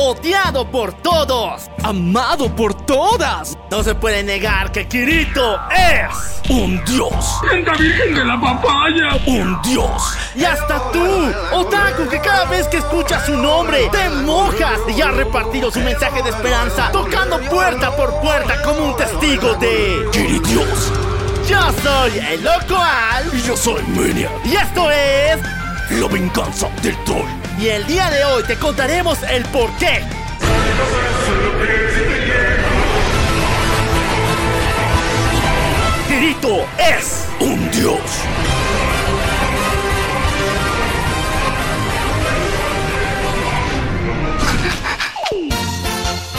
odiado por todos, amado por todas. No se puede negar que Kirito es un dios. ¡Santa Virgen de la Papaya! ¡Un dios! Y hasta tú, otaku, que cada vez que escuchas su nombre te mojas y has repartido su mensaje de esperanza, tocando puerta por puerta como un testigo de Kiridios. Yo soy El Loco Alf. Y yo soy Maniac. Y esto es La Venganza del Troll. Y el día de hoy te contaremos el porqué. Kirito es un dios.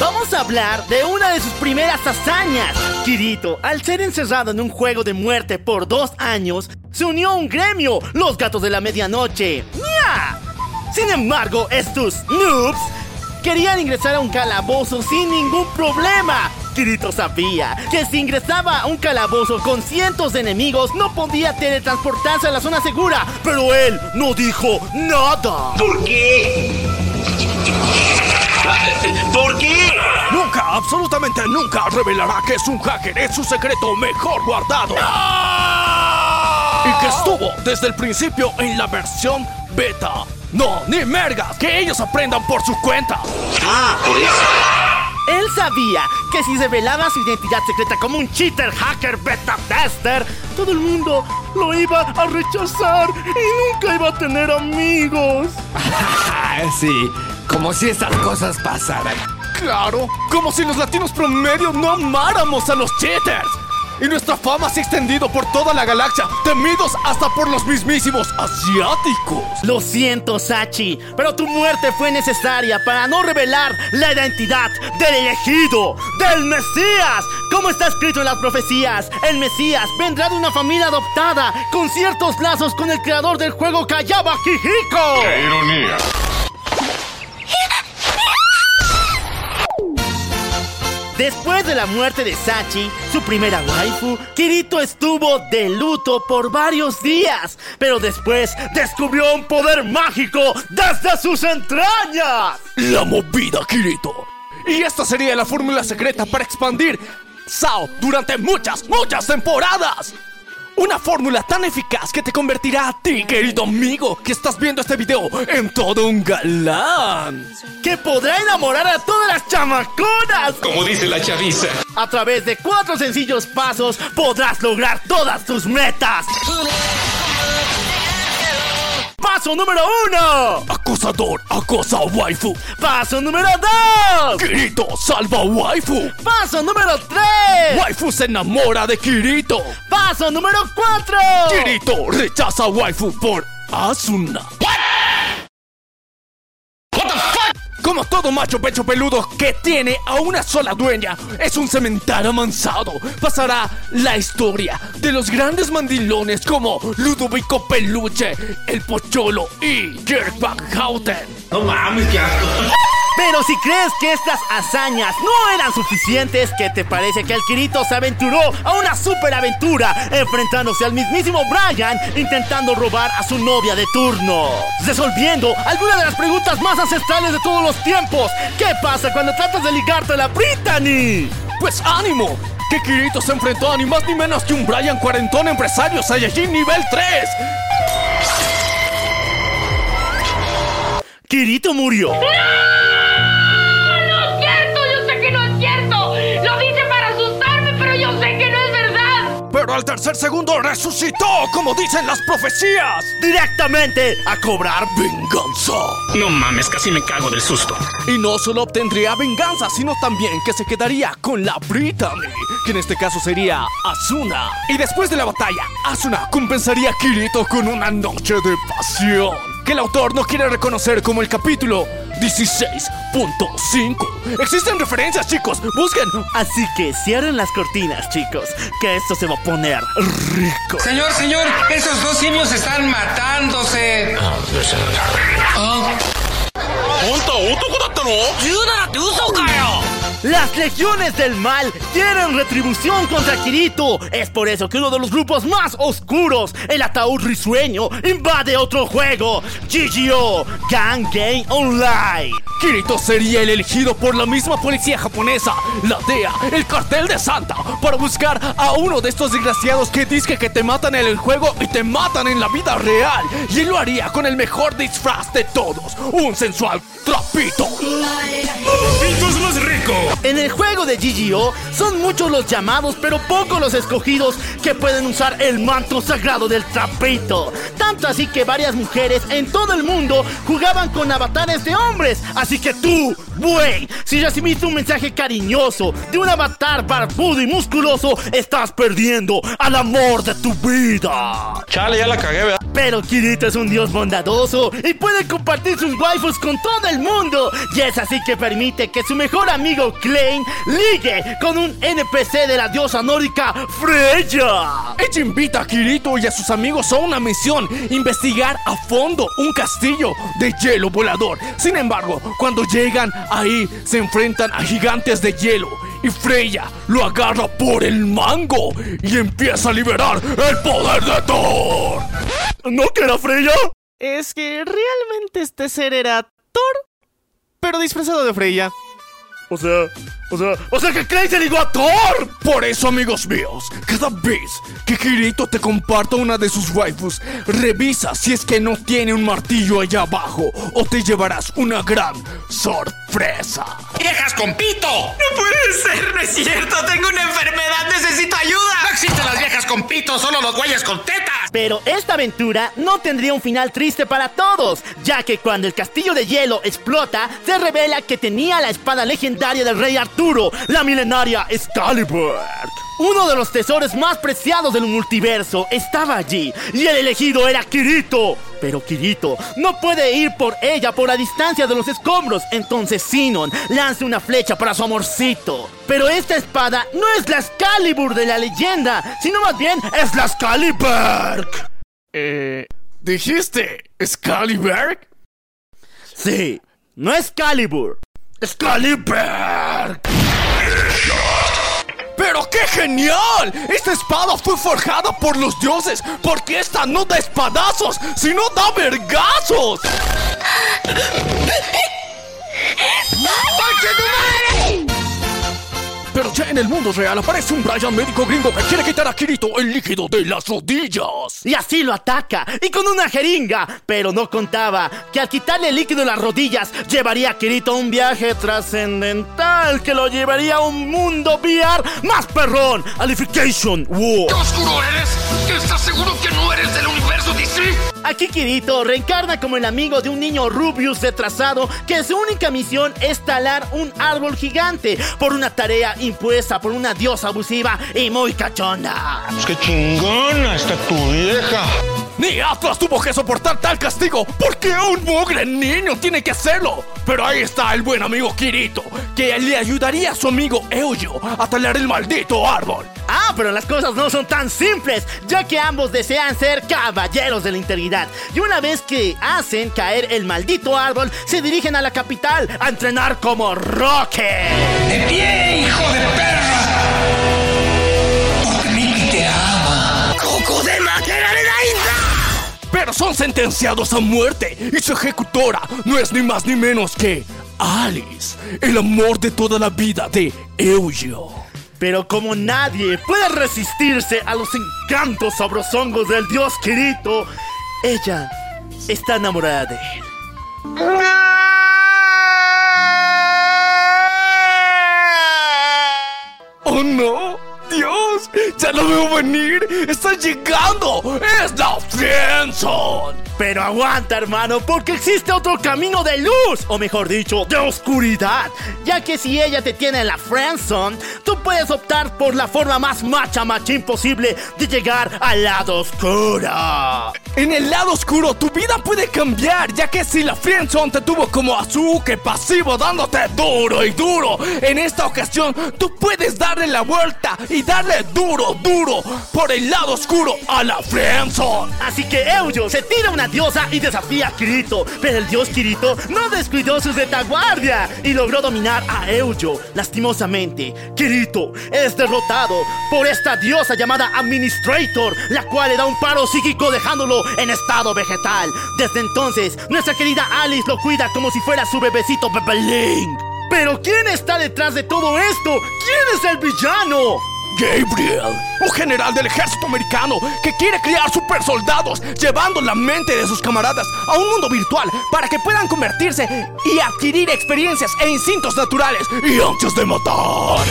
Vamos a hablar de una de sus primeras hazañas. Kirito, al ser encerrado en un juego de muerte por 2 años, se unió a un gremio, Los Gatos de la Medianoche. ¡Nya! Sin embargo, estos noobs querían ingresar a un calabozo sin ningún problema. Kirito sabía que si ingresaba a un calabozo con cientos de enemigos no podía teletransportarse a la zona segura, pero él no dijo nada. ¿Por qué? ¿Por qué? Nunca, absolutamente nunca revelará que es un hacker, es su secreto mejor guardado. ¡No! Y que estuvo desde el principio en la versión beta. No, ni mergas, que ellos aprendan por su cuenta. Ah, por eso. Él sabía que si revelaba su identidad secreta como un cheater, hacker, beta tester, todo el mundo lo iba a rechazar y nunca iba a tener amigos. Sí, como si esas cosas pasaran. Claro, como si los latinos promedio no amáramos a los cheaters. Y nuestra fama se ha extendido por toda la galaxia, temidos hasta por los mismísimos asiáticos. Lo siento, Sachi, pero tu muerte fue necesaria para no revelar la identidad del elegido, del Mesías. Como está escrito en las profecías, el Mesías vendrá de una familia adoptada con ciertos lazos con el creador del juego Kayaba Kijiko. ¡Qué ironía! Después de la muerte de Sachi, su primera waifu, Kirito estuvo de luto por varios días, pero después descubrió un poder mágico desde sus entrañas. La movida, Kirito. Y esta sería la fórmula secreta para expandir Sao durante muchas, muchas temporadas. Una fórmula tan eficaz que te convertirá a ti, querido amigo, que estás viendo este video, en todo un galán. Que podrá enamorar a todas las chamaconas, como dice la chaviza. A través de 4 sencillos pasos podrás lograr todas tus metas. Paso número 1. Acosador, acosa waifu. Paso número 2. Kirito salva waifu. Paso número 3. Waifu se enamora de Kirito. Paso número 4. Kirito rechaza waifu por Asuna. What the fuck? Como todo macho pecho peludo que tiene a una sola dueña, es un cemental amansado. Pasará la historia de los grandes mandilones como Ludovico Peluche, El Pocholo y Kirk Van Houten. No mames, qué asco. Pero si crees que estas hazañas no eran suficientes, ¿qué te parece que el Kirito se aventuró a una superaventura, enfrentándose al mismísimo Brian, intentando robar a su novia de turno, resolviendo alguna de las preguntas más ancestrales de todos los tiempos? ¿Qué pasa cuando tratas de ligarte a la Brittany? Pues ánimo, que Kirito se enfrentó a ni más ni menos que un Brian cuarentón empresario Saiyajin nivel 3. Kirito murió. ¡No! Pero al tercer segundo resucitó, como dicen las profecías, directamente a cobrar venganza. No mames, casi me cago del susto. Y no solo obtendría venganza, sino también que se quedaría con la Brittany, que en este caso sería Asuna. Y después de la batalla, Asuna compensaría a Kirito con una noche de pasión, que el autor no quiere reconocer como el capítulo 16.5. Existen referencias, chicos, busquen. Así que cierren las cortinas, chicos, que esto se va a poner rico. Señor, señor, esos 2 simios están matándose. Las legiones del mal quieren retribución contra Kirito. Es por eso que uno de los grupos más oscuros, el Ataúd Risueño, invade otro juego, Yu-Gi-Oh! Gun Gale Online. Kirito sería el elegido por la misma policía japonesa, la DEA, el Cartel de Santa, para buscar a uno de estos desgraciados que dizque que te matan en el juego y te matan en la vida real. Y él lo haría con el mejor disfraz de todos, un sensual trapito. ¡Trapitos más ricos! En el juego de Yu-Gi-Oh! son muchos los llamados, pero pocos los escogidos que pueden usar el manto sagrado del trapito. Tanto así que varias mujeres en todo el mundo jugaban con avatares de hombres. Así que tú, güey, si recibiste un mensaje cariñoso de un avatar barbudo y musculoso, estás perdiendo al amor de tu vida. Chale, ya la cagué, ¿verdad? Pero Kirito es un dios bondadoso y puede compartir sus waifus con todo el mundo. Y es así que permite que su mejor amigo Klein ligue con un NPC de la diosa nórdica Freya. Ella invita a Kirito y a sus amigos a una misión: investigar a fondo un castillo de hielo volador. Sin embargo, cuando llegan ahí, se enfrentan a gigantes de hielo y Freya lo agarra por el mango y empieza a liberar el poder de Thor. ¿No que era Freya? Es que realmente este ser era Thor, pero disfrazado de Freya. O sea que Klein se ligó a Thor. Por eso, amigos míos, cada vez que Kirito te comparta una de sus waifus, revisa si es que no tiene un martillo allá abajo, o te llevarás una gran sorpresa. ¡Viejas con pito! ¡No puede ser! ¡No es cierto! ¡Tengo una enfermedad! ¡Necesito ayuda! ¡No existen las viejas con pito! ¡Solo los güeyes con tetas! Pero esta aventura no tendría un final triste para todos, ya que cuando el castillo de hielo explota, se revela que tenía la espada legendaria del rey Arturo, la milenaria Excalibur. Uno de los tesoros más preciados del multiverso estaba allí, y el elegido era Kirito. Pero Kirito no puede ir por ella por la distancia de los escombros. Entonces Sinon lanza una flecha para su amorcito. Pero esta espada no es la Excalibur de la leyenda, sino más bien es la Excaliburk. ¿Dijiste Excalibur? Sí, no es Excalibur, Excalibur. ¡Pero qué genial! ¡Esta espada fue forjada por los dioses! ¡Porque esta no da espadazos, sino da vergazos! Pero ya en el mundo real aparece un Brian, médico gringo, que quiere quitar a Kirito el líquido de las rodillas. Y así lo ataca, y con una jeringa. Pero no contaba que al quitarle el líquido de las rodillas, llevaría a Kirito a un viaje trascendental que lo llevaría a un mundo VR más perrón, Alicization War. ¡Qué oscuro eres! ¿Qué estás seguro que no eres del universo DC? Aquí Kirito reencarna como el amigo de un niño Rubius retrasado que su única misión es talar un árbol gigante por una tarea impuesta por una diosa abusiva y muy cachonda. ¡Pues qué chingona está tu vieja! Ni Atlas tuvo que soportar tal castigo, porque un mugre niño tiene que hacerlo. Pero ahí está el buen amigo Kirito, que le ayudaría a su amigo Eugio a talar el maldito árbol. Ah, pero las cosas no son tan simples, ya que ambos desean ser caballeros de la integridad. Y una vez que hacen caer el maldito árbol, se dirigen a la capital a entrenar como Roque. ¡De pie, hijo de perra! ¡Por mí te ama! ¡Coco de maquera de la isla! Pero son sentenciados a muerte, y su ejecutora no es ni más ni menos que Alice, el amor de toda la vida de Eugio. Pero como nadie puede resistirse a los encantos sabrosongos del dios Kirito, ella está enamorada de él. ¡Oh no! ¡Dios! ¡Ya lo veo venir! ¡Está llegando! ¡Es la Friendzone! Pero aguanta, hermano, porque existe otro camino de luz, o mejor dicho, de oscuridad. Ya que si ella te tiene en la Friendzone, tú puedes optar por la forma más machín posible de llegar al lado oscuro. En el lado oscuro tu vida puede cambiar, ya que si la Friendzone te tuvo como Azuke pasivo dándote duro y duro, en esta ocasión tú puedes darle la vuelta y darle duro por el lado oscuro a la Friendzone. Así que Eugio se tira una la diosa y desafía a Kirito, pero el dios Kirito no descuidó su retaguardia y logró dominar a Eugio. Lastimosamente, Kirito es derrotado por esta diosa llamada Administrator, la cual le da un paro psíquico dejándolo en estado vegetal. Desde entonces, nuestra querida Alice lo cuida como si fuera su bebecito Bebelín. ¿Pero quién está detrás de todo esto? ¿Quién es el villano? Gabriel, un general del ejército americano que quiere criar supersoldados, llevando la mente de sus camaradas a un mundo virtual para que puedan convertirse y adquirir experiencias e instintos naturales y ansias de matar.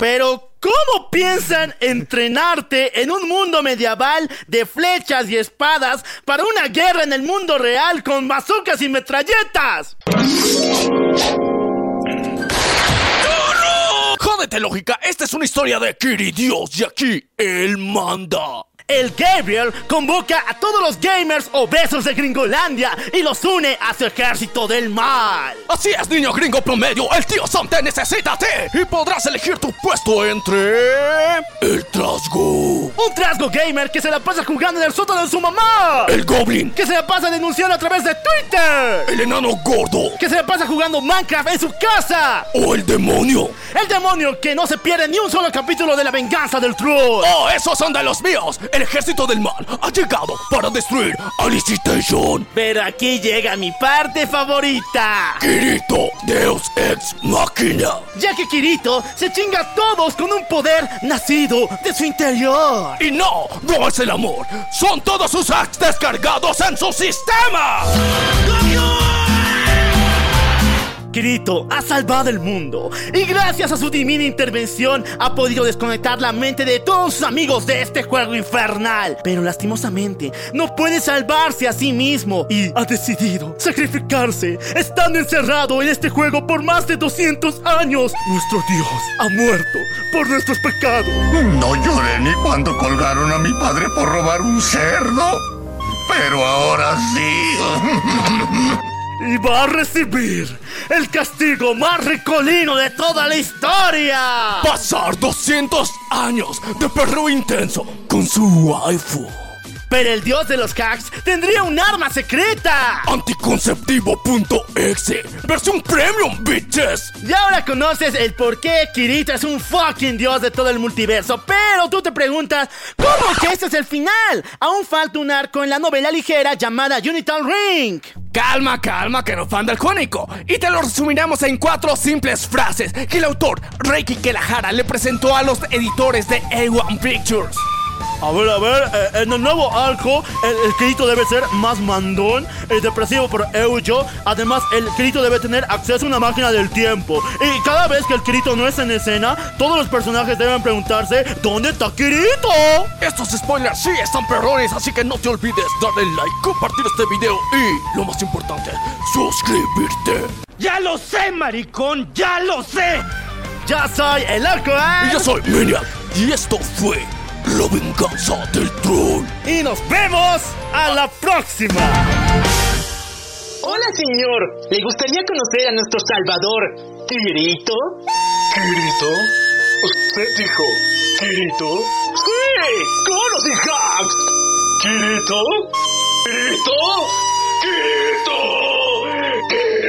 Pero, ¿cómo piensan entrenarte en un mundo medieval de flechas y espadas para una guerra en el mundo real con bazucas y metralletas? ¡Toro! Jódete, lógica, esta es una historia de Kiridios y aquí él manda. El Gabriel convoca a todos los gamers obesos de Gringolandia y los une a su ejército del mal. Así es, niño gringo promedio, el tío Sam te necesita a ti y podrás elegir tu puesto entre... el trasgo. Un trasgo gamer que se la pasa jugando en el sótano de su mamá. El goblin, que se la pasa denunciando a través de Twitter. El enano gordo, que se la pasa jugando Minecraft en su casa. O el demonio. El demonio que no se pierde ni un solo capítulo de La Venganza del Troll. ¡Oh, esos son de los míos! El ejército del mal ha llegado para destruir Alicitation. Pero aquí llega mi parte favorita: Kirito, Deus ex Machina. Ya que Kirito se chinga a todos con un poder nacido de su interior. Y no, no es el amor, son todos sus hacks descargados en su sistema. Kirito ha salvado el mundo y gracias a su divina intervención ha podido desconectar la mente de todos sus amigos de este juego infernal. Pero lastimosamente no puede salvarse a sí mismo y ha decidido sacrificarse estando encerrado en este juego por más de 200 años. Nuestro Dios ha muerto por nuestros pecados. No lloré ni cuando colgaron a mi padre por robar un cerdo, pero ahora sí. Y va a recibir el castigo más ricolino de toda la historia. Pasar 200 años de perro intenso con su waifu. Pero el dios de los hacks tendría un arma secreta: anticonceptivo.exe, versión premium, bitches. Y ahora conoces el por qué Kirito es un fucking dios de todo el multiverso. Pero tú te preguntas, ¿cómo que este es el final? Aún falta un arco en la novela ligera llamada Uniton Ring. Calma, que no fan del cónico. Y te lo resumiremos en 4 simples frases que el autor Reiki Kelahara le presentó a los editores de A1 Pictures. A ver, en el nuevo arco, el Kirito debe ser más mandón, depresivo por Eugio. Además, el Kirito debe tener acceso a una máquina del tiempo. Y cada vez que el Kirito no está en escena, todos los personajes deben preguntarse: ¿dónde está Kirito? Estos spoilers sí están perrones, así que no te olvides darle like, compartir este video y, lo más importante, suscribirte. ¡Ya lo sé, maricón! ¡Ya lo sé! Yo soy El Loco Alf. Y yo soy Maniac. Y esto fue La Venganza del Troll. Y nos vemos a la próxima. Hola, señor. ¿Le gustaría conocer a nuestro salvador, Kirito? ¿Kirito? ¿Usted dijo Kirito? ¡Sí! ¡Conocí hacks! ¿Kirito? ¿Kirito? ¡Kirito! ¡Kirito!